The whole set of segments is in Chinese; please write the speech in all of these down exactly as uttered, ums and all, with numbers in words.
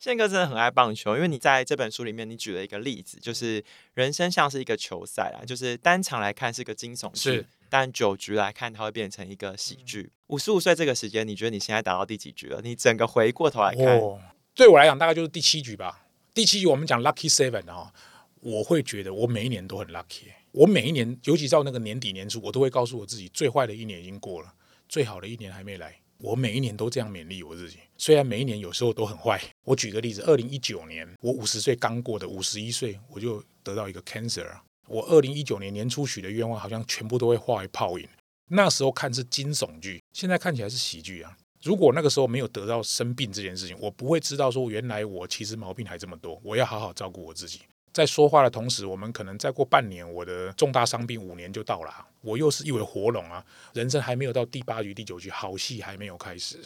宪哥真的很爱棒球，因为你在这本书里面你举了一个例子，就是人生像是一个球赛啊，就是单场来看是个惊悚剧，但九局来看它会变成一个喜剧。五十五岁这个时间，你觉得你现在打到第几局了？你整个回过头来看，哦、对我来讲大概就是第七局吧。第七局我们讲 lucky seven 啊，我会觉得我每一年都很 lucky。我每一年，尤其到那个年底年初，我都会告诉我自己，最坏的一年已经过了，最好的一年还没来。我每一年都这样勉励我自己，虽然每一年有时候都很坏。我举个例子，二零一九年我五十岁刚过的，五十一岁我就得到一个 cancer。我二零一九年年初许的愿望，好像全部都会化为泡影。那时候看是惊悚剧，现在看起来是喜剧啊。如果那个时候没有得到生病这件事情，我不会知道说原来我其实毛病还这么多，我要好好照顾我自己。在说话的同时，我们可能再过半年，我的重大伤病五年就到了、啊，我又是一尾活龙啊！人生还没有到第八局、第九局，好戏还没有开始。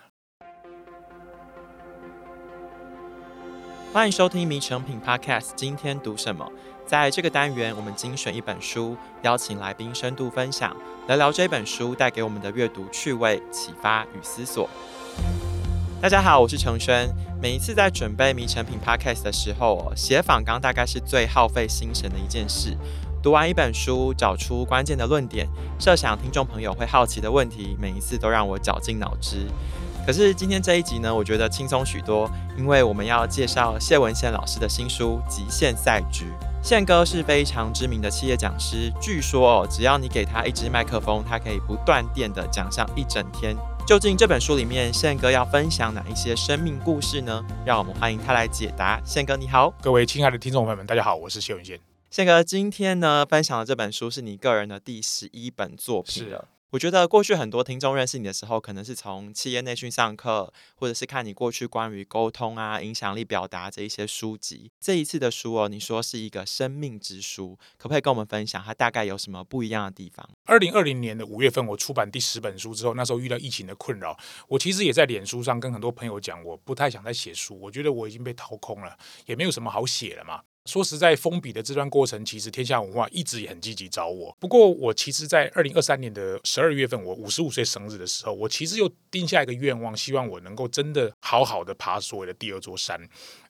欢迎收听《迷成品 Podcast》，今天读什么？在这个单元，我们精选一本书，邀请来宾深度分享，聊聊这本书带给我们的阅读趣味、启发与思索。大家好，我是程轩。每一次在准备迷成品 podcast 的时候，写访纲大概是最耗费心神的一件事。读完一本书，找出关键的论点，设想听众朋友会好奇的问题，每一次都让我绞尽脑汁。可是今天这一集呢，我觉得轻松许多，因为我们要介绍谢文宪老师的新书《极限赛局》。宪哥是非常知名的企业讲师，据说、哦、只要你给他一支麦克风，他可以不断电的讲上一整天。究竟这本书里面宪哥要分享哪一些生命故事呢？让我们欢迎他来解答。宪哥你好。各位亲爱的听众朋友们大家好，我是谢文宪。宪哥今天呢分享的这本书是你个人的第十一本作品了。我觉得过去很多听众认识你的时候，可能是从企业内训上课，或者是看你过去关于沟通啊、影响力表达这一些书籍。这一次的书哦，你说是一个生命之书，可不可以跟我们分享它大概有什么不一样的地方？二零二零年的五月份，我出版第十本书之后，那时候遇到疫情的困扰，我其实也在脸书上跟很多朋友讲，我不太想再写书，我觉得我已经被掏空了，也没有什么好写了嘛。说实在，封笔的这段过程，其实天下文化一直也很积极找我。不过，我其实，在二零二三年的十二月份，我五十五岁生日的时候，我其实又定下一个愿望，希望我能够真的好好的爬所谓的第二座山。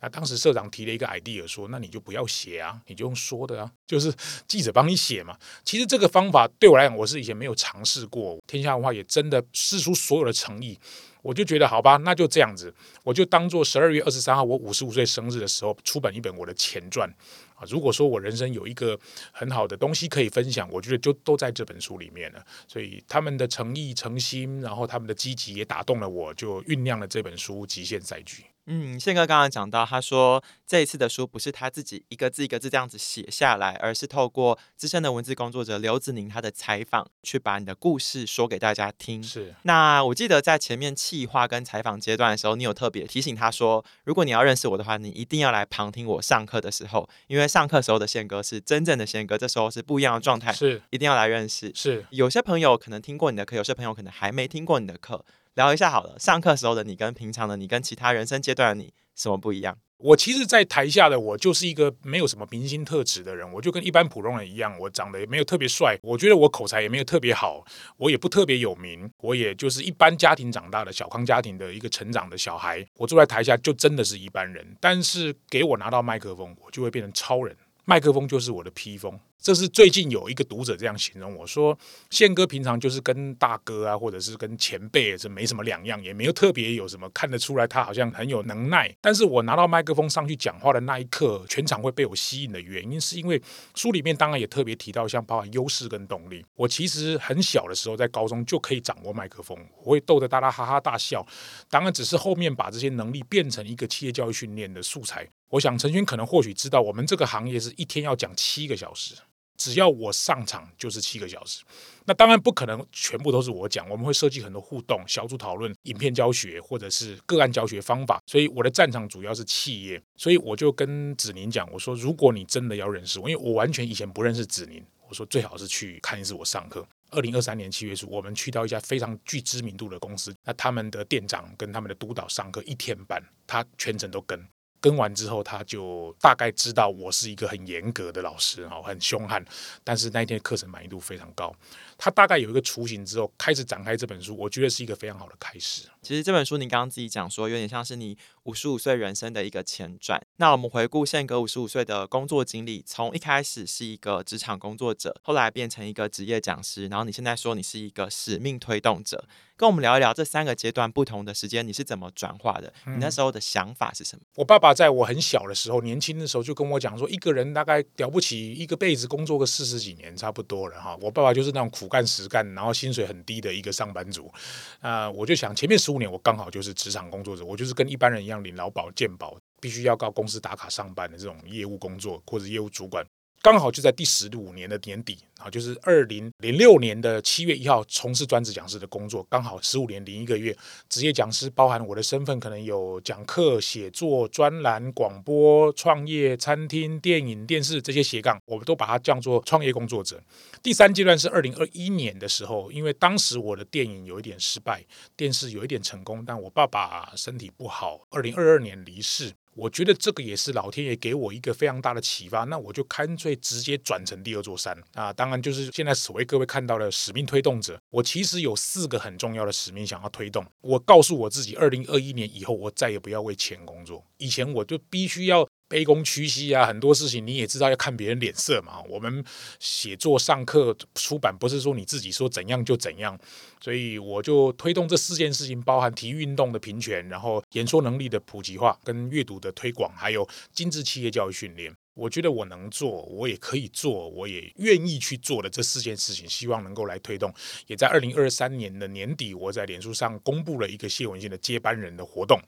那当时社长提了一个 idea， 说：“那你就不要写啊，你就用说的啊，就是记者帮你写嘛。”其实这个方法对我来讲，我是以前没有尝试过。天下文化也真的试出所有的诚意。我就觉得好吧，那就这样子，我就当做十二月二十三号我五十五岁生日的时候出版一本我的前传啊。如果说我人生有一个很好的东西可以分享，我觉得就都在这本书里面了。所以他们的诚意、诚心，然后他们的积极也打动了我，就酝酿了这本书《极限赛局》。嗯，宪哥刚刚讲到，他说这一次的书不是他自己一个字一个字这样子写下来，而是透过资深的文字工作者刘子宁他的采访，去把你的故事说给大家听。是。那我记得在前面企划跟采访阶段的时候，你有特别提醒他说，如果你要认识我的话，你一定要来旁听我上课的时候，因为上课时候的宪哥是真正的宪哥，这时候是不一样的状态，是一定要来认识。是。有些朋友可能听过你的课，有些朋友可能还没听过你的课。聊一下好了，上课时候的你跟平常的你跟其他人生阶段的你什么不一样？我其实在台下的我就是一个没有什么明星特质的人，我就跟一般普通人一样，我长得也没有特别帅，我觉得我口才也没有特别好，我也不特别有名，我也就是一般家庭长大的小康家庭的一个成长的小孩，我坐在台下就真的是一般人。但是给我拿到麦克风，我就会变成超人，麦克风就是我的披风。这是最近有一个读者这样形容我说，宪哥平常就是跟大哥啊，或者是跟前辈是没什么两样，也没有特别有什么看得出来他好像很有能耐。但是我拿到麦克风上去讲话的那一刻，全场会被我吸引的原因，是因为书里面当然也特别提到，像包含优势跟动力。我其实很小的时候在高中就可以掌握麦克风，我会逗得大家哈哈大笑。当然，只是后面把这些能力变成一个企业教育训练的素材。我想程轩可能或许知道，我们这个行业是一天要讲七个小时。只要我上场就是七个小时，那当然不可能全部都是我讲，我们会设计很多互动、小组讨论、影片教学或者是个案教学方法，所以我的战场主要是企业，所以我就跟子宁讲，我说如果你真的要认识我，因为我完全以前不认识子宁，我说最好是去看一次我上课。二零二三年七月初，我们去到一家非常具知名度的公司，那他们的店长跟他们的督导上课一天半，他全程都跟。跟完之后，他就大概知道我是一个很严格的老师，很凶悍。但是那一天课程满意度非常高，他大概有一个雏形之后，开始展开这本书，我觉得是一个非常好的开始。其实这本书你刚刚自己讲说，有点像是你五十五岁人生的一个前传。那我们回顾宪哥五十五岁的工作经历，从一开始是一个职场工作者，后来变成一个职业讲师，然后你现在说你是一个使命推动者，跟我们聊一聊这三个阶段不同的时间你是怎么转化的，你那时候的想法是什么？嗯、我爸爸在我很小的时候，年轻的时候就跟我讲说，一个人大概了不起一个辈子工作个四十几年差不多了哈。我爸爸就是那种苦干实干，然后薪水很低的一个上班族。呃、我就想前面十五年我刚好就是职场工作者，我就是跟一般人一样领劳保健保，必须要到公司打卡上班的这种业务工作或者业务主管。刚好就在第十五年的年底，就是二零零六年的七月一号，从事专职讲师的工作，刚好十五年零一个月。职业讲师包含我的身份，可能有讲课、写作、专栏、广播、创业、餐厅、电影、电视这些斜杠，我们都把它叫做创业工作者。第三阶段是二零二一年的时候，因为当时我的电影有一点失败，电视有一点成功，但我爸爸身体不好，二零二二年离世。我觉得这个也是老天爷给我一个非常大的启发，那我就干脆直接转成第二座山啊！当然就是现在所谓各位看到的使命推动者，我其实有四个很重要的使命想要推动。我告诉我自己，二零二一年以后我再也不要为钱工作，以前我就必须要卑躬屈膝啊，很多事情你也知道要看别人脸色嘛。我们写作、上课、出版不是说你自己说怎样就怎样，所以我就推动这四件事情，包含体育运动的平权，然后演说能力的普及化跟阅读的推广，还有精致企业教育训练。我觉得我能做，我也可以做，我也愿意去做的这四件事情，希望能够来推动。也在二零二三年的年底，我在脸书上公布了一个谢文宪的接班人的活动。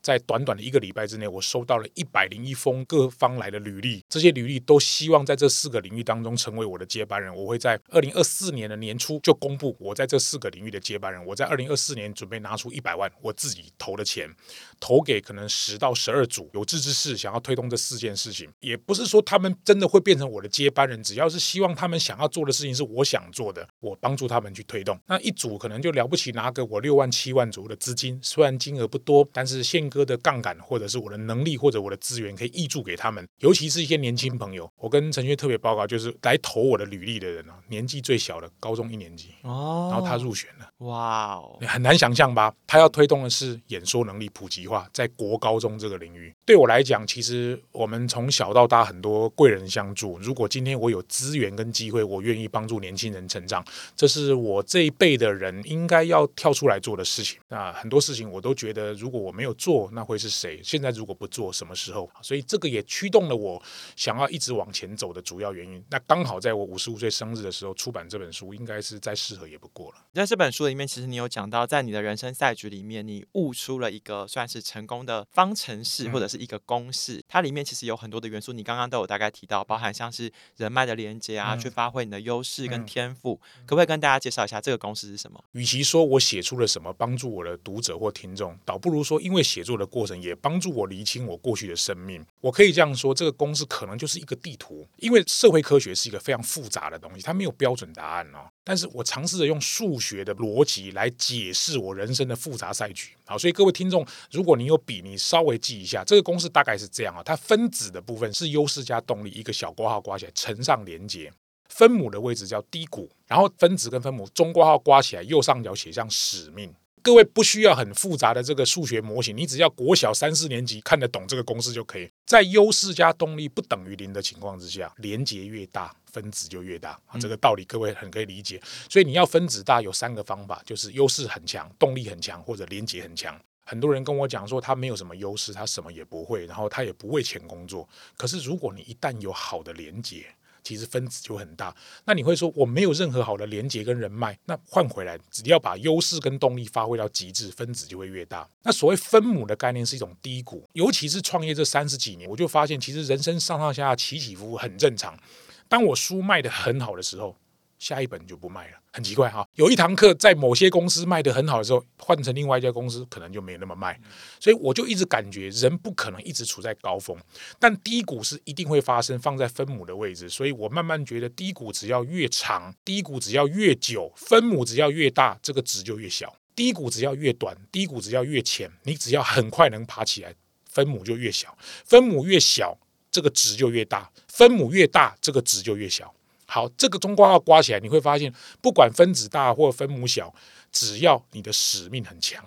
在短短的一个礼拜之内，我收到了一百零一封各方来的履历，这些履历都希望在这四个领域当中成为我的接班人。我会在二零二四年的年初就公布我在这四个领域的接班人。我在二零二四年准备拿出一百万我自己投的钱，投给可能十到十二组有志之士，想要推动这四件事情。也不是说他们真的会变成我的接班人，只要是希望他们想要做的事情是我想做的，我帮助他们去推动。那一组可能就了不起拿个我六万七万左右的资金，虽然金额不多，但是宪哥的杠杆或者是我的能力或者我的资源可以挹注给他们，尤其是一些年轻朋友。我跟陈轩特别报告，就是来投我的履历的人、啊、年纪最小的高中一年级、哦、然后他入选了。哇哦，很难想象吧？他要推动的是演说能力普及化，在国高中这个领域。对我来讲，其实我们从小到大很多贵人相助，如果今天我有资源跟机会，我愿意帮助年轻人成长，这是我这一辈的人应该要跳出来做的事情。那很多事情我都觉得，如果我没有做，那会是谁？现在如果不做，什么时候？所以这个也驱动了我想要一直往前走的主要原因。那刚好在我五十五岁生日的时候出版这本书，应该是再适合也不过了。在这本书里面，其实你有讲到，在你的人生赛局里面，你悟出了一个算是成功的方程式，或者是一个公式。嗯、它里面其实有很多的元素，你刚刚都有大概提到，包含像是人脉的连接啊、嗯、去发挥你的优势跟天赋、嗯、可不可以跟大家介绍一下这个公式是什么？与其说我写出了什么帮助我的读者或听众，倒不如说因为写作的过程也帮助我厘清我过去的生命。我可以这样说，这个公式可能就是一个地图，因为社会科学是一个非常复杂的东西，它没有标准答案哦。但是我尝试着用数学的逻辑来解释我人生的复杂赛局。好，所以各位听众，如果你有笔，你稍微记一下，这个公式大概是这样啊，它分子的部分是优势加动力，一个小括号括起来乘上连结，分母的位置叫低谷，然后分子跟分母中括号括起来，右上角写上使命。各位不需要很复杂的这个数学模型，你只要国小三四年级看得懂这个公式就可以。在优势加动力不等于零的情况之下，连结越大，分子就越大、啊、这个道理各位很可以理解。所以你要分子大有三个方法，就是优势很强、动力很强或者连结很强。很多人跟我讲说他没有什么优势，他什么也不会，然后他也不为钱工作。可是如果你一旦有好的连结，其实分子就很大。那你会说我没有任何好的连结跟人脉，那换回来只要把优势跟动力发挥到极致，分子就会越大。那所谓分母的概念是一种低谷，尤其是创业这三十几年，我就发现其实人生上上下下起起伏伏很正常。当我书卖得很好的时候，下一本就不卖了，很奇怪哈。有一堂课在某些公司卖得很好的时候，换成另外一家公司可能就没那么卖。所以我就一直感觉人不可能一直处在高峰，但低谷是一定会发生，放在分母的位置。所以我慢慢觉得低谷只要越长，低谷只要越久，分母只要越大，这个值就越小。低谷只要越短，低谷只要越浅，你只要很快能爬起来，分母就越小。分母越小，这个值就越大。分母越大，这个值就越小。好，这个中括号刮起来，你会发现，不管分子大或分母小，只要你的使命很强，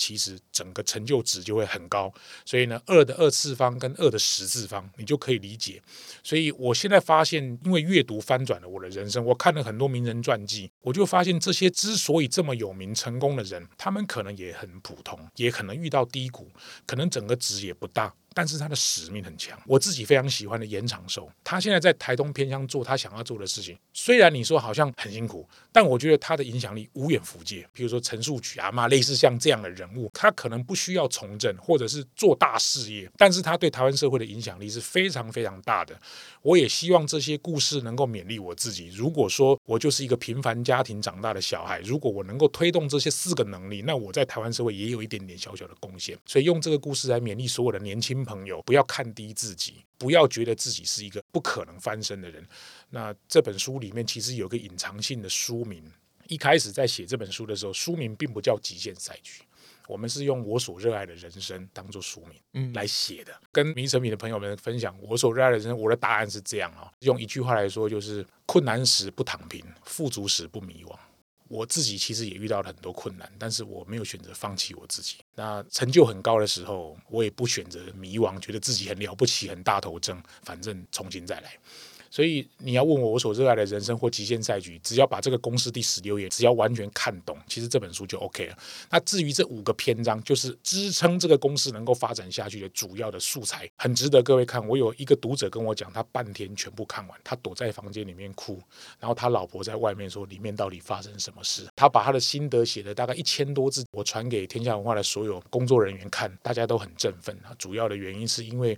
其实整个成就值就会很高。所以呢，二的二次方跟二的十次方你就可以理解。所以我现在发现，因为阅读翻转了我的人生，我看了很多名人传记，我就发现这些之所以这么有名成功的人，他们可能也很普通，也可能遇到低谷，可能整个值也不大，但是他的使命很强。我自己非常喜欢的严长寿，他现在在台东偏乡做他想要做的事情，虽然你说好像很辛苦，但我觉得他的影响力无远弗届。比如说陈树举阿嬷，类似像这样的人物，他可能不需要从政或者是做大事业，但是他对台湾社会的影响力是非常非常大的。我也希望这些故事能够勉励我自己，如果说我就是一个平凡家庭长大的小孩，如果我能够推动这些四个能力，那我在台湾社会也有一点点小小的贡献。所以用这个故事来勉励所有的年轻朋友，不要看低自己，不要觉得自己是一个不可能翻身的人。那这本书里面其实有个隐藏性的书名，一开始在写这本书的时候，书名并不叫极限赛局，我们是用我所热爱的人生当做书名来写的、嗯、跟迷成品的朋友们分享我所热爱的人生，我的答案是这样、哦、用一句话来说，就是困难时不躺平，富足时不迷惘。我自己其实也遇到了很多困难，但是我没有选择放弃我自己。那成就很高的时候，我也不选择迷惘，觉得自己很了不起，很大头症，反正重新再来。所以你要问我我所热爱的人生或极限赛局，只要把这个公式第十六页只要完全看懂，其实这本书就 OK 了。那至于这五个篇章，就是支撑这个公式能够发展下去的主要的素材，很值得各位看。我有一个读者跟我讲，他半天全部看完，他躲在房间里面哭，然后他老婆在外面说里面到底发生什么事。他把他的心得写了大概一千多字，我传给天下文化的所有工作人员看，大家都很振奋。主要的原因是因为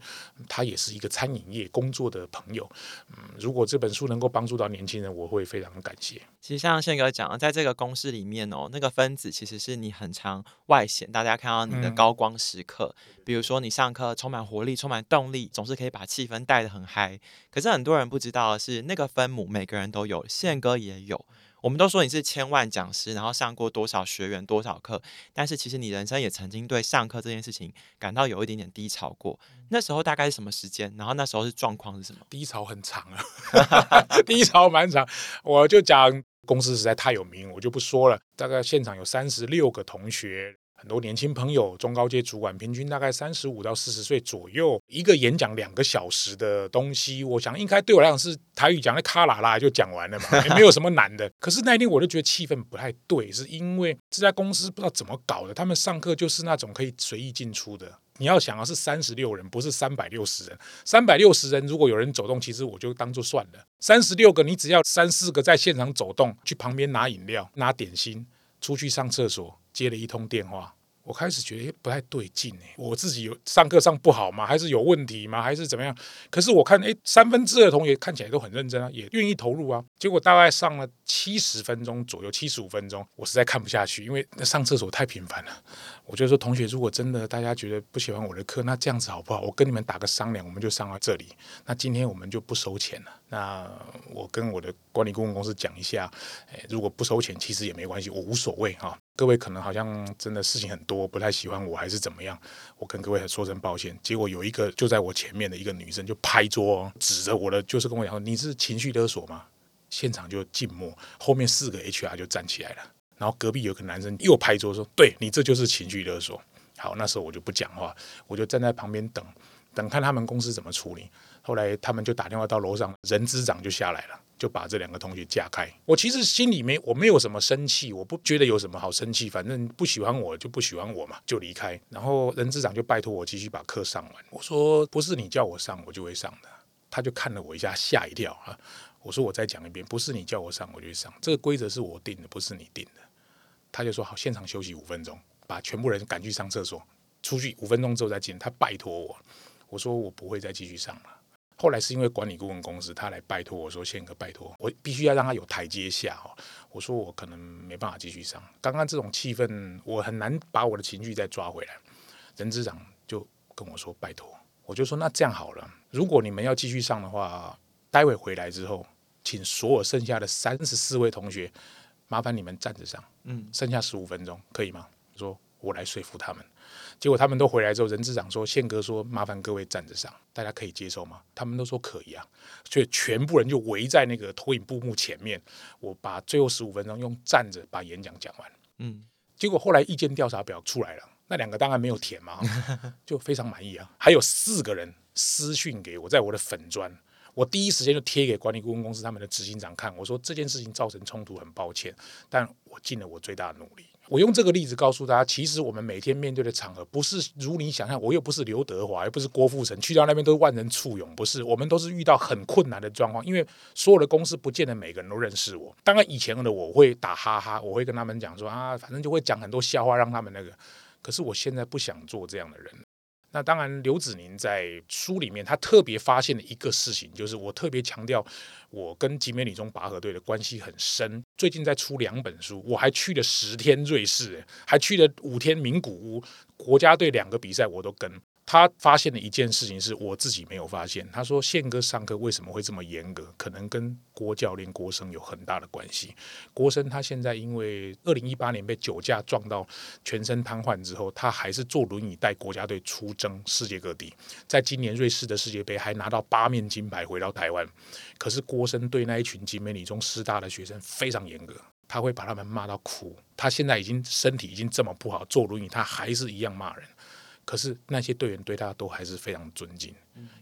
他也是一个餐饮业工作的朋友，如果这本书能够帮助到年轻人，我会非常感谢。其实像宪哥讲，在这个公式里面哦，那个分子其实是你很常外显，大家看到你的高光时刻、嗯、比如说你上课充满活力，充满动力，总是可以把气氛带得很嗨。可是很多人不知道的是，那个分母每个人都有，宪哥也有。我们都说你是千万讲师，然后上过多少学员多少课，但是其实你人生也曾经对上课这件事情感到有一点点低潮过。那时候大概是什么时间？然后那时候是状况是什么？低潮很长啊低潮蛮长，我就讲公司实在太有名，我就不说了。大概现场有三十六个同学，很多年轻朋友，中高阶主管，平均大概三十五到四十岁左右。一个演讲两个小时的东西，我想应该对我来讲是台语讲的卡啦啦就讲完了嘛，也没有什么难的。可是那一天我就觉得气氛不太对，是因为这家公司不知道怎么搞的，他们上课就是那种可以随意进出的。你要想啊，是三十六人，不是三百六十人。三百六十人如果有人走动，其实我就当做算了。三十六个，你只要三四个在现场走动，去旁边拿饮料、拿点心，出去上厕所。接了一通电话，我开始觉得不太对劲、欸、我自己有上课上不好吗？还是有问题吗？还是怎么样？可是我看、欸、三分之二的同学看起来都很认真啊，也愿意投入啊。结果大概上了七十分钟左右，七十五分钟，我实在看不下去，因为上厕所太频繁了。我就说，同学，如果真的大家觉得不喜欢我的课，那这样子好不好？我跟你们打个商量，我们就上到这里。那今天我们就不收钱了。那我跟我的管理顾问公司讲一下、欸、如果不收钱其实也没关系，我无所谓哈。各位可能好像真的事情很多，不太喜欢我还是怎么样，我跟各位说声抱歉。结果有一个就在我前面的一个女生就拍桌、哦、指着我的，就是跟我讲说你是情绪勒索吗？现场就静默，后面四个 H R 就站起来了，然后隔壁有个男生又拍桌说对，你这就是情绪勒索。好，那时候我就不讲话，我就站在旁边等等看他们公司怎么处理。后来他们就打电话到楼上，人资长就下来了，就把这两个同学架开。我其实心里面我没有什么生气，我不觉得有什么好生气，反正不喜欢我就不喜欢我嘛，就离开。然后人资长就拜托我继续把课上完。我说不是你叫我上我就会上的。他就看了我一下，吓一跳啊！我说我再讲一遍，不是你叫我上我就会上，这个规则是我定的，不是你定的。他就说好，现场休息五分钟，把全部人赶去上厕所，出去五分钟之后再进。他拜托我，我说我不会再继续上了。后来是因为管理顾问公司他来拜托我说，宪哥拜托，我必须要让他有台阶下、哦、我说我可能没办法继续上，刚刚这种气氛我很难把我的情绪再抓回来。人资长就跟我说拜托，我就说那这样好了，如果你们要继续上的话，待会回来之后请所有剩下的三十四位同学麻烦你们站着上，嗯，剩下十五分钟可以吗？我说我来说服他们。结果他们都回来之后，人事长说宪哥说麻烦各位站着上，大家可以接受吗？他们都说可以啊，所以全部人就围在那个投影布幕前面，我把最后十五分钟用站着把演讲讲完。嗯，结果后来意见调查表出来了，那两个当然没有填嘛，就非常满意啊。还有四个人私讯给我，在我的粉专，我第一时间就贴给管理顾问公司他们的执行长看，我说这件事情造成冲突，很抱歉，但我尽了我最大的努力。我用这个例子告诉大家，其实我们每天面对的场合不是如你想象，我又不是刘德华，又不是郭富城，去到那边都是万人簇拥，不是，我们都是遇到很困难的状况，因为所有的公司不见得每个人都认识我。当然以前的我会打哈哈，我会跟他们讲说啊，反正就会讲很多笑话让他们那个，可是我现在不想做这样的人。那当然刘子宁在书里面他特别发现的一个事情，就是我特别强调我跟集美女中拔河队的关系很深，最近在出两本书，我还去了十天瑞士，还去了五天名古屋，国家队两个比赛我都跟。他发现的一件事情是我自己没有发现，他说宪哥上课为什么会这么严格，可能跟郭教练郭生有很大的关系。郭生他现在因为二零一八年被酒驾撞到全身瘫痪之后，他还是坐轮椅带国家队出征世界各地，在今年瑞士的世界杯还拿到八面金牌回到台湾。可是郭生对那一群集美女中师大的学生非常严格，他会把他们骂到哭，他现在已经身体已经这么不好，坐轮椅他还是一样骂人，可是那些队员对他都还是非常尊敬，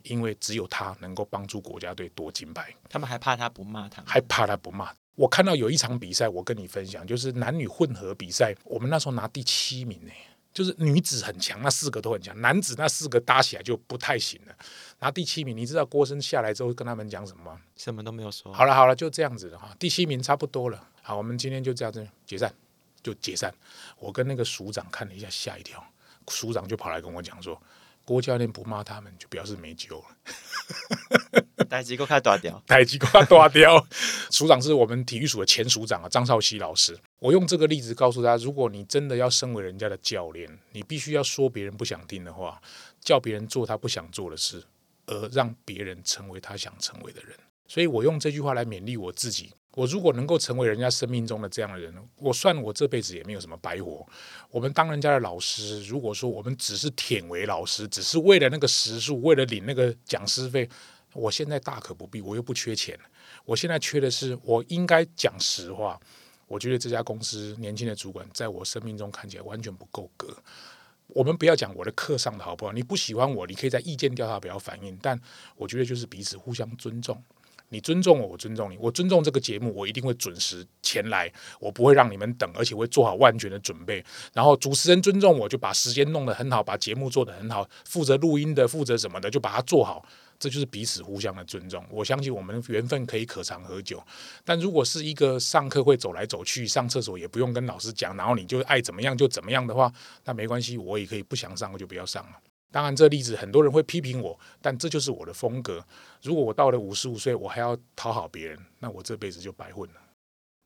因为只有他能够帮助国家队夺金牌。他们还怕他不骂他，还怕他不骂。我看到有一场比赛，我跟你分享，就是男女混合比赛，我们那时候拿第七名呢，就是女子很强，那四个都很强，男子那四个搭起来就不太行了，拿第七名。你知道郭生下来之后跟他们讲什么吗？什么都没有说。好了好了，就这样子了，第七名差不多了，好，我们今天就这样子解散，就解散。我跟那个署长看了一下，吓一跳。署长就跑来跟我讲说，郭教练不骂他们就表示没救了，代志够开大条，代志够开大条。署长是我们体育署的前署长啊，张少熙老师。我用这个例子告诉大家，如果你真的要身为人家的教练，你必须要说别人不想听的话，叫别人做他不想做的事，而让别人成为他想成为的人。所以我用这句话来勉励我自己，我如果能够成为人家生命中的这样的人，我算我这辈子也没有什么白活。我们当人家的老师，如果说我们只是舔为老师，只是为了那个时数，为了领那个讲师费，我现在大可不必，我又不缺钱。我现在缺的是，我应该讲实话，我觉得这家公司年轻的主管在我生命中看起来完全不够格。我们不要讲我的课上的好不好，你不喜欢我，你可以在意见调查表反映，但我觉得就是彼此互相尊重。你尊重我，我尊重你，我尊重这个节目，我一定会准时前来，我不会让你们等，而且会做好万全的准备。然后主持人尊重我，就把时间弄得很好，把节目做得很好，负责录音的，负责什么的，就把它做好。这就是彼此互相的尊重。我相信我们缘分可以可长可久。但如果是一个上课会走来走去，上厕所也不用跟老师讲，然后你就爱怎么样就怎么样的话，那没关系，我也可以不想上就不要上了。当然这例子很多人会批评我，但这就是我的风格。如果我到了五十五岁我还要讨好别人，那我这辈子就白混了。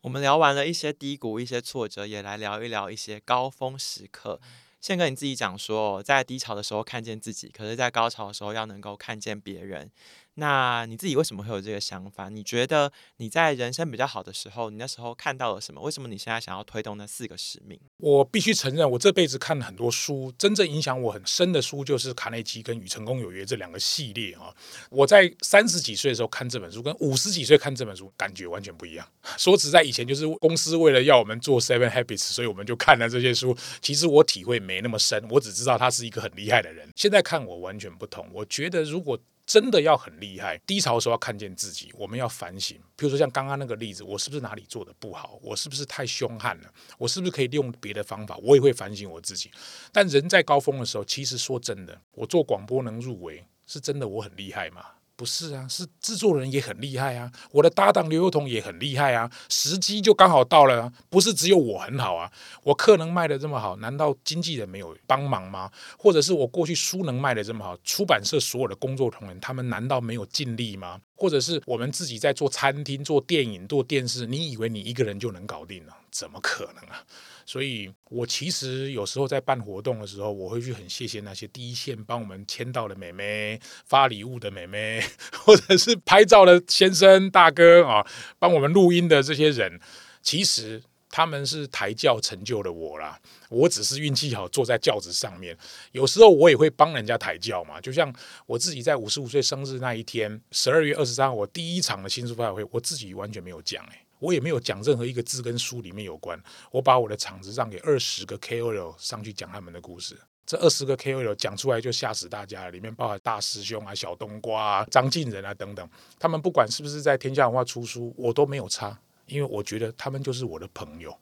我们聊完了一些低谷，一些挫折，也来聊一聊一些高峰时刻。宪哥你自己讲说，在低潮的时候看见自己，可是在高潮的时候要能够看见别人，那你自己为什么会有这个想法？你觉得你在人生比较好的时候，你那时候看到了什么？为什么你现在想要推动那四个使命？我必须承认，我这辈子看了很多书，真正影响我很深的书就是卡内基跟《与成功有约》这两个系列啊。我在三十几岁的时候看这本书，跟五十几岁看这本书感觉完全不一样。说实在，以前就是公司为了要我们做 Seven Habits， 所以我们就看了这些书。其实我体会没没那么深，我只知道他是一个很厉害的人。现在看我完全不同，我觉得如果真的要很厉害，低潮的时候要看见自己，我们要反省。比如说像刚刚那个例子，我是不是哪里做的不好？我是不是太凶悍了？我是不是可以利用别的方法？我也会反省我自己。但人在高峰的时候，其实说真的，我做广播能入围，是真的我很厉害吗？不是啊，是制作人也很厉害啊，我的搭档刘幼彤也很厉害啊，时机就刚好到了啊，不是只有我很好啊，我课能卖的这么好，难道经纪人没有帮忙吗？或者是我过去书能卖的这么好，出版社所有的工作同仁，他们难道没有尽力吗？或者是我们自己在做餐厅、做电影、做电视，你以为你一个人就能搞定了？怎么可能啊？所以我其实有时候在办活动的时候，我会去很谢谢那些第一线帮我们签到的妹妹、发礼物的妹妹，或者是拍照的先生大哥啊，帮我们录音的这些人，其实他们是抬轿成就了我啦，我只是运气好坐在轿子上面。有时候我也会帮人家抬轿嘛，就像我自己在五十五岁生日那一天，十二月二十三号我第一场的新书发表会，我自己完全没有讲、欸、我也没有讲任何一个字跟书里面有关，我把我的场子让给二十个 K O L 上去讲他们的故事。这二十个 K O L 讲出来就吓死大家了，里面包含大师兄啊、小冬瓜啊、张晋仁啊等等，他们不管是不是在天下文化出书，我都没有差，因为我觉得他们就是我的朋友，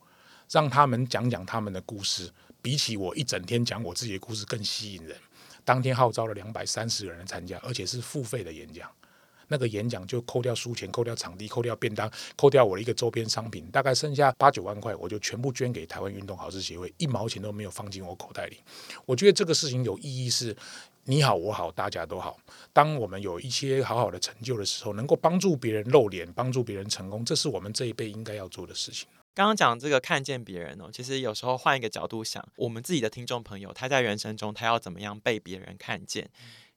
让他们讲讲他们的故事，比起我一整天讲我自己的故事更吸引人。当天号召了两百三十个人参加，而且是付费的演讲。那个演讲就扣掉书钱、扣掉场地、扣掉便当、扣掉我的一个周边商品，大概剩下八九万块，我就全部捐给台湾运动好事协会，一毛钱都没有放进我口袋里。我觉得这个事情有意义是，你好我好大家都好。当我们有一些好好的成就的时候，能够帮助别人露脸，帮助别人成功，这是我们这一辈应该要做的事情。刚刚讲这个看见别人哦，其实有时候换一个角度想，我们自己的听众朋友，他在人生中他要怎么样被别人看见？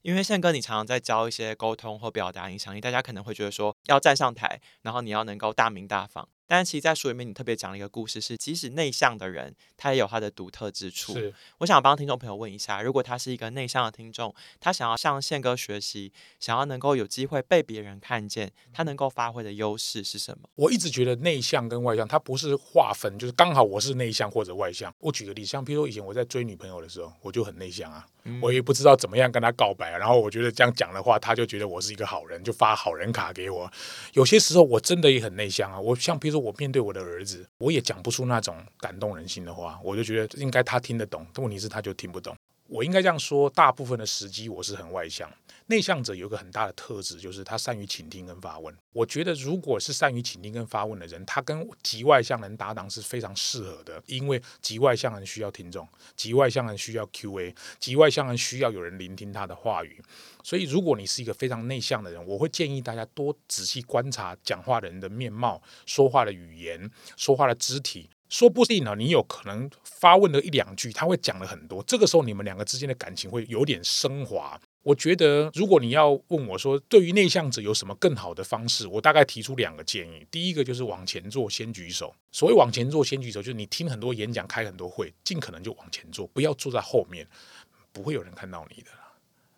因为宪哥你常常在教一些沟通或表达影响力，大家可能会觉得说要站上台，然后你要能够大鸣大放，但其实在书里面你特别讲了一个故事，是即使内向的人他也有他的独特之处。我想帮听众朋友问一下，如果他是一个内向的听众，他想要向宪哥学习，想要能够有机会被别人看见，他能够发挥的优势是什么？我一直觉得内向跟外向它不是划分，就是刚好我是内向或者外向。我举个例，像比如说以前我在追女朋友的时候，我就很内向啊，嗯、我也不知道怎么样跟她告白，然后我觉得这样讲的话她就觉得我是一个好人，就发好人卡给我。有些时候我真的也很内向啊，我像比如说我面对我的儿子，我也讲不出那种感动人心的话，我就觉得应该他听得懂，但问题是他就听不懂。我应该这样说，大部分的时机我是很外向。内向者有一个很大的特质，就是他善于倾听跟发问。我觉得如果是善于倾听跟发问的人，他跟极外向人搭档是非常适合的，因为极外向人需要听众，极外向人需要 Q A， 极外向人需要有人聆听他的话语。所以如果你是一个非常内向的人，我会建议大家多仔细观察讲话的人的面貌、说话的语言、说话的肢体。说不定呢，你有可能发问了一两句，他会讲了很多，这个时候你们两个之间的感情会有点升华。我觉得如果你要问我说对于内向者有什么更好的方式，我大概提出两个建议。第一个就是往前做先举手，所谓往前做先举手，就是你听很多演讲、开很多会，尽可能就往前做，不要坐在后面，不会有人看到你的。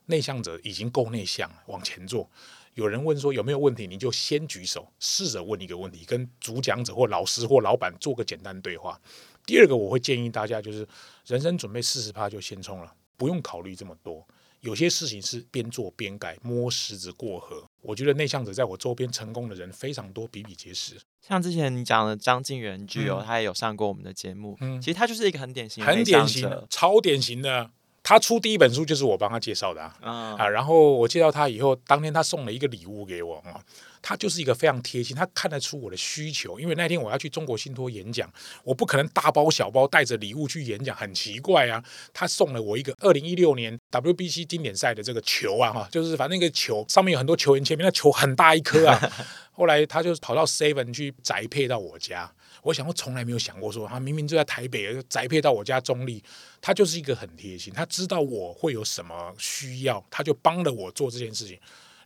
内向者已经够内向了，往前做。有人问说有没有问题，你就先举手，试着问一个问题，跟主讲者或老师或老板做个简单对话。第二个我会建议大家就是人生准备 百分之四十 就先冲了，不用考虑这么多。有些事情是边做边改，摸石子过河。我觉得内向者在我周边成功的人非常多，比比皆是。像之前你讲的张晋仁居哦，他也有上过我们的节目，嗯、其实他就是一个很典型的内向者，很典型的，超典型的。他出第一本书就是我帮他介绍的 啊,、嗯、啊然后我介绍他以后，当天他送了一个礼物给我、啊、他就是一个非常贴心，他看得出我的需求，因为那天我要去中国信托演讲，我不可能大包小包带着礼物去演讲，很奇怪啊。他送了我一个二零一六年 W B C 经典赛的这个球啊，就是反正那个球上面有很多球员签名，那球很大一颗啊后来他就跑到 Seven 去宅配到我家，我想我从来没有想过说他明明就在台北，宅配到我家中立。他就是一个很贴心，他知道我会有什么需要，他就帮了我做这件事情。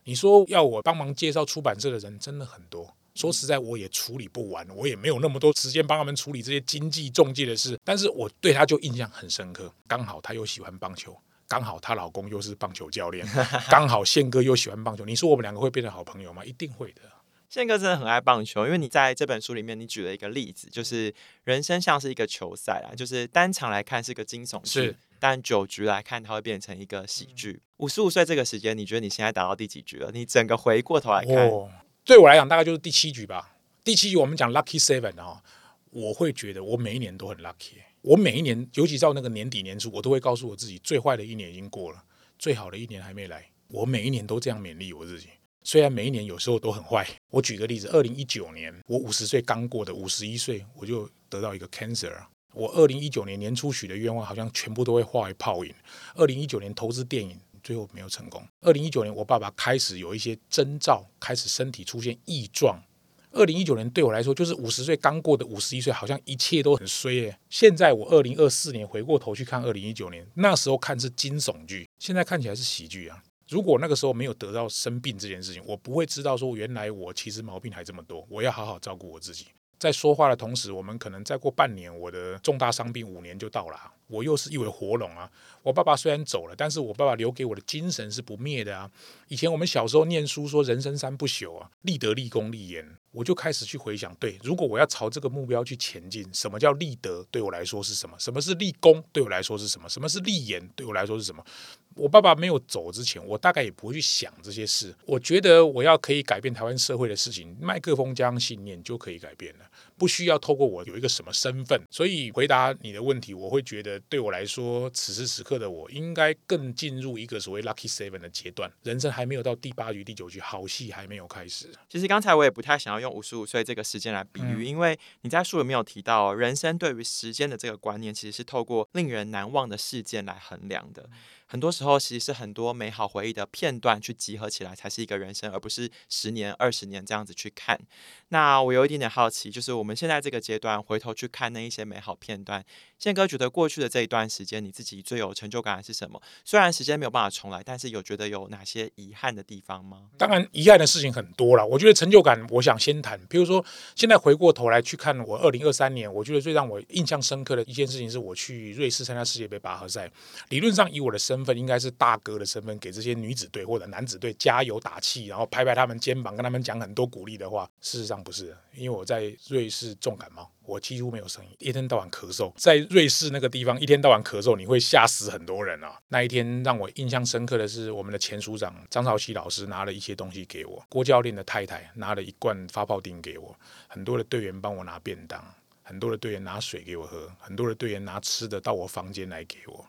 你说要我帮忙介绍出版社的人真的很多，说实在我也处理不完，我也没有那么多时间帮他们处理这些经济中介的事，但是我对他就印象很深刻。刚好他又喜欢棒球，刚好她老公又是棒球教练，刚好宪哥又喜欢棒球，你说我们两个会变成好朋友吗？一定会的。宪哥真的很爱棒球，因为你在这本书里面你举了一个例子，就是人生像是一个球赛啊，就是单场来看是个惊悚剧，但九局来看它会变成一个喜剧。五十五岁这个时间，你觉得你现在打到第几局了？你整个回过头来看，哦、对我来讲大概就是第七局吧。第七局我们讲 lucky seven 啊，我会觉得我每一年都很 lucky， 我每一年，尤其到那个年底年初，我都会告诉我自己，最坏的一年已经过了，最好的一年还没来。我每一年都这样勉励我自己。虽然每一年有时候都很坏，我举个例子，二零一九年我五十岁刚过的，五十一岁我就得到一个 cancer。我二零一九年年初许的愿望好像全部都会化为泡影。二零一九年投资电影最后没有成功。二零一九年我爸爸开始有一些征兆，开始身体出现异状。二零一九年对我来说就是五十岁刚过的五十一岁，好像一切都很衰耶。现在我二零二四年回过头去看二零一九年，那时候看是惊悚剧，现在看起来是喜剧啊。如果那个时候没有得到生病这件事情，我不会知道说原来我其实毛病还这么多，我要好好照顾我自己。在说话的同时，我们可能再过半年，我的重大伤病五年就到了，我又是一尾活龙啊。我爸爸虽然走了，但是我爸爸留给我的精神是不灭的啊。以前我们小时候念书说人生三不朽啊，立德、立功、立言。我就开始去回想，对，如果我要朝这个目标去前进，什么叫立德对我来说是什么，什么是立功对我来说是什么，什么是立言对我来说是什么。我爸爸没有走之前，我大概也不会去想这些事。我觉得我要可以改变台湾社会的事情，麦克风加上信念就可以改变了，不需要透过我有一个什么身份。所以回答你的问题，我会觉得对我来说，此时此刻的我应该更进入一个所谓 lucky seven 的阶段，人生还没有到第八局第九局，好戏还没有开始。其实刚才我也不太想要用五十五岁这个时间来比喻、嗯、因为你在书里面有提到，人生对于时间的这个观念其实是透过令人难忘的事件来衡量的，很多时候其实是很多美好回忆的片段去集合起来才是一个人生，而不是十年二十年这样子去看。那我有一点点好奇，就是我们现在这个阶段回头去看那一些美好片段，宪哥觉得过去的这一段时间你自己最有成就感的是什么？虽然时间没有办法重来，但是有觉得有哪些遗憾的地方吗？当然遗憾的事情很多啦，我觉得成就感我想先谈，比如说现在回过头来去看我二零二三年，我觉得最让我印象深刻的一件事情是我去瑞士参加世界杯拔河赛。理论上以我的身份应该是大哥的身份，给这些女子队或者男子队加油打气，然后拍拍他们肩膀，跟他们讲很多鼓励的话。事实上不是，因为我在瑞士重感冒，我几乎没有声音，一天到晚咳嗽。在瑞士那个地方一天到晚咳嗽，你会吓死很多人啊。那一天让我印象深刻的是，我们的前署长张少熙老师拿了一些东西给我，郭教练的太太拿了一罐发泡钉给我，很多的队员帮我拿便当，很多的队员拿水给我喝，很多的队员拿吃的到我房间来给我。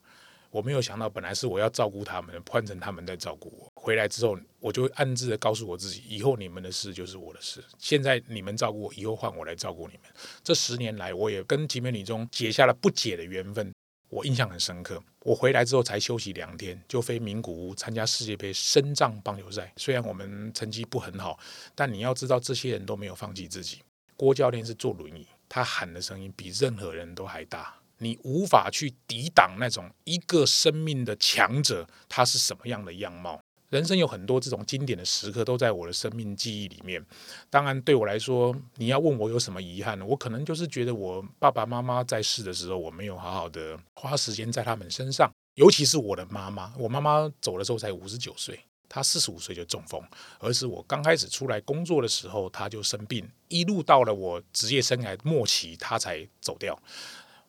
我没有想到，本来是我要照顾他们，换成他们在照顾我。回来之后，我就暗自的告诉我自己，以后你们的事就是我的事，现在你们照顾我，以后换我来照顾你们。这十年来，我也跟集美女中结下了不解的缘分，我印象很深刻。我回来之后才休息两天，就飞名古屋参加世界杯深藏棒球赛。虽然我们成绩不很好，但你要知道，这些人都没有放弃自己。郭教练是坐轮椅，他喊的声音比任何人都还大。你无法去抵挡那种一个生命的强者，他是什么样的样貌。人生有很多这种经典的时刻都在我的生命记忆里面。当然对我来说，你要问我有什么遗憾，我可能就是觉得我爸爸妈妈在世的时候，我没有好好的花时间在他们身上，尤其是我的妈妈。我妈妈走的时候才五十九岁，她四十五岁就中风，而是我刚开始出来工作的时候她就生病，一路到了我职业生涯末期她才走掉。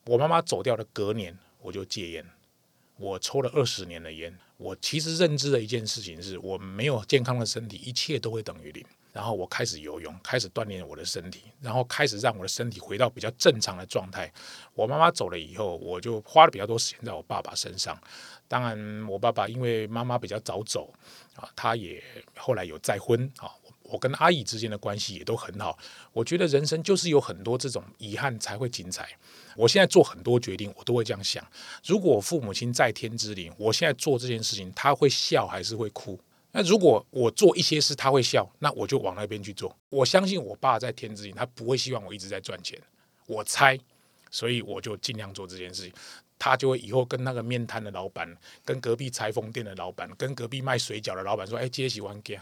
我妈妈走掉的隔年，我就戒烟，我抽了二十年的烟。我其实认知的一件事情是，我没有健康的身体，一切都会等于零。然后我开始游泳，开始锻炼我的身体，然后开始让我的身体回到比较正常的状态。我妈妈走了以后，我就花了比较多时间在我爸爸身上。当然我爸爸因为妈妈比较早走、啊、他也后来有再婚、啊、我跟阿姨之间的关系也都很好。我觉得人生就是有很多这种遗憾才会精彩。我现在做很多决定，我都会这样想，如果我父母亲在天之灵，我现在做这件事情，他会笑还是会哭？那如果我做一些事他会笑，那我就往那边去做。我相信我爸在天之灵，他不会希望我一直在赚钱，我猜，所以我就尽量做这件事情。他就会以后跟那个面摊的老板，跟隔壁裁缝店的老板，跟隔壁卖水饺的老板说，哎，这是我的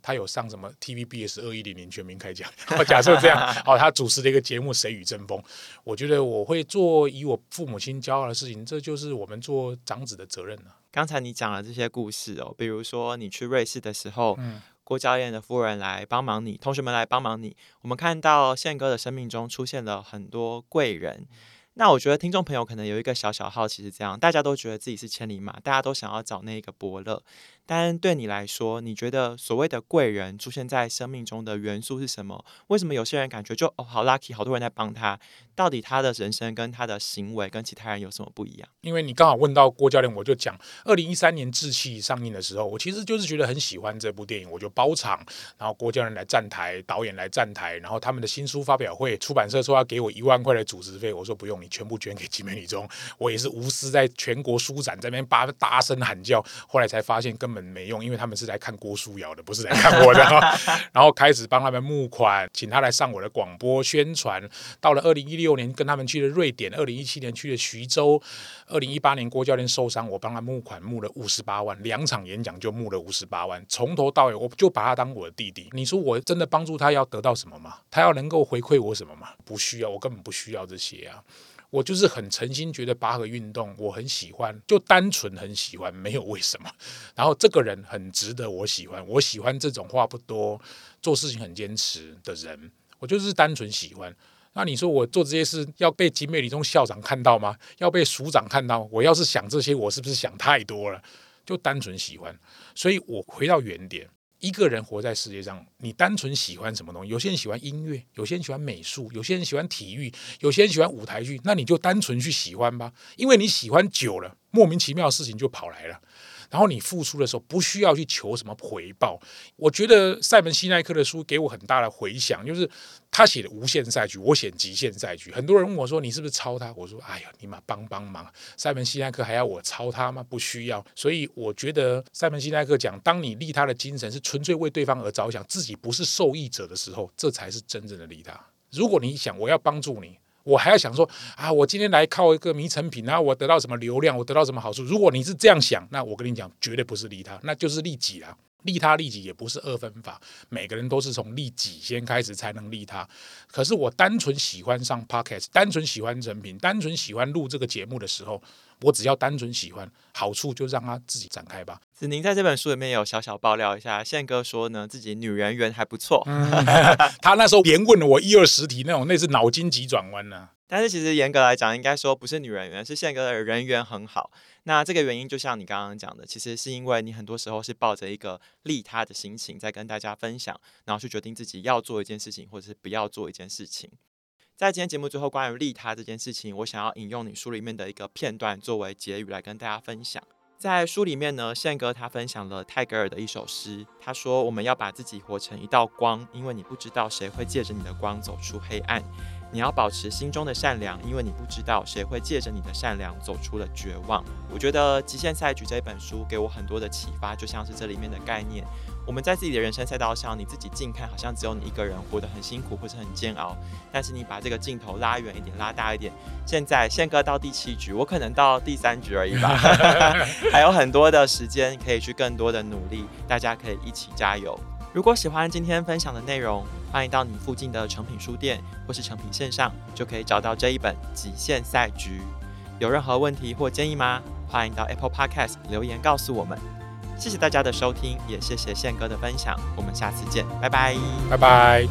他有上什么 T V B S 二一零零全民开讲假设这样、哦、他主持的一个节目谁与争锋。我觉得我会做以我父母亲骄傲的事情，这就是我们做长子的责任、啊、刚才你讲了这些故事哦，比如说你去瑞士的时候、嗯、郭教练的夫人来帮忙你，同学们来帮忙你，我们看到宪哥的生命中出现了很多贵人。那我觉得听众朋友可能有一个小小好奇是这样，大家都觉得自己是千里马，大家都想要找那个伯乐，但对你来说，你觉得所谓的贵人出现在生命中的元素是什么？为什么有些人感觉就哦好 lucky， 好多人在帮他，到底他的人生跟他的行为跟其他人有什么不一样？因为你刚好问到郭教练，我就讲二零一三年《志气》上映的时候，我其实就是觉得很喜欢这部电影，我就包场，然后郭教练来站台，导演来站台，然后他们的新书发表会，出版社说要给我一万块的主持费，我说不用，你全部捐给集美女中。我也是无私在全国书展在那边大大声喊叫，后来才发现根本没用，因为他们是来看郭书瑶的，不是来看我的然后开始帮他们募款，请他来上我的广播宣传。到了二零一六年跟他们去了瑞典，二零一七年去了徐州，二零一八年郭教练受伤，我帮他募款募了五十八万，两场演讲就募了五十八万，从头到尾我就把他当我的弟弟。你说我真的帮助他要得到什么吗？他要能够回馈我什么吗？不需要，我根本不需要这些啊。我就是很诚心觉得拔河运动我很喜欢，就单纯很喜欢，没有为什么。然后这个人很值得我喜欢，我喜欢这种话不多、做事情很坚持的人，我就是单纯喜欢。那你说我做这些事要被景美女中校长看到吗？要被署长看到？我要是想这些，我是不是想太多了？就单纯喜欢。所以我回到原点，一个人活在世界上，你单纯喜欢什么东西？有些人喜欢音乐，有些人喜欢美术，有些人喜欢体育，有些人喜欢舞台剧，那你就单纯去喜欢吧。因为你喜欢久了，莫名其妙的事情就跑来了。然后你付出的时候不需要去求什么回报。我觉得塞门西奈克的书给我很大的回响，就是他写的无限赛局，我写极限赛局。很多人问我说你是不是抄他，我说哎呀你妈帮帮忙，塞门西奈克还要我抄他吗？不需要。所以我觉得塞门西奈克讲，当你利他的精神是纯粹为对方而着想，自己不是受益者的时候，这才是真正的利他。如果你想我要帮助你，我还要想说啊，我今天来靠一个迷成品啊，我得到什么流量，我得到什么好处。如果你是这样想，那我跟你讲，绝对不是利他，那就是利己啦。利他利己也不是二分法，每个人都是从利己先开始才能利他。可是我单纯喜欢上 podcast， 单纯喜欢成品，单纯喜欢录这个节目的时候，我只要单纯喜欢，好处就让他自己展开吧。子宁在这本书里面有小小爆料一下，宪哥说呢自己女人缘还不错、嗯、他那时候连问了我一二十题那种，那是脑筋急转弯啊。但是其实严格来讲应该说不是女人缘，是宪哥的人缘很好。那这个原因就像你刚刚讲的，其实是因为你很多时候是抱着一个利他的心情在跟大家分享，然后去决定自己要做一件事情或者是不要做一件事情。在今天节目最后，关于利他这件事情，我想要引用你书里面的一个片段作为结语来跟大家分享。在书里面呢，宪哥他分享了泰戈尔的一首诗，他说我们要把自己活成一道光，因为你不知道谁会借着你的光走出黑暗。你要保持心中的善良，因为你不知道谁会借着你的善良走出了绝望。我觉得《极限赛局》这本书给我很多的启发，就像是这里面的概念。我们在自己的人生赛道上，你自己近看好像只有你一个人活得很辛苦或是很煎熬，但是你把这个镜头拉远一点，拉大一点。现在宪哥到第七局，我可能到第三局而已吧，还有很多的时间可以去更多的努力，大家可以一起加油。如果喜欢今天分享的内容，欢迎到你附近的诚品书店或是诚品线上就可以找到这一本《极限赛局》。有任何问题或建议吗？欢迎到 Apple Podcast 留言告诉我们。谢谢大家的收听，也谢谢宪哥的分享，我们下次见，拜拜，拜拜。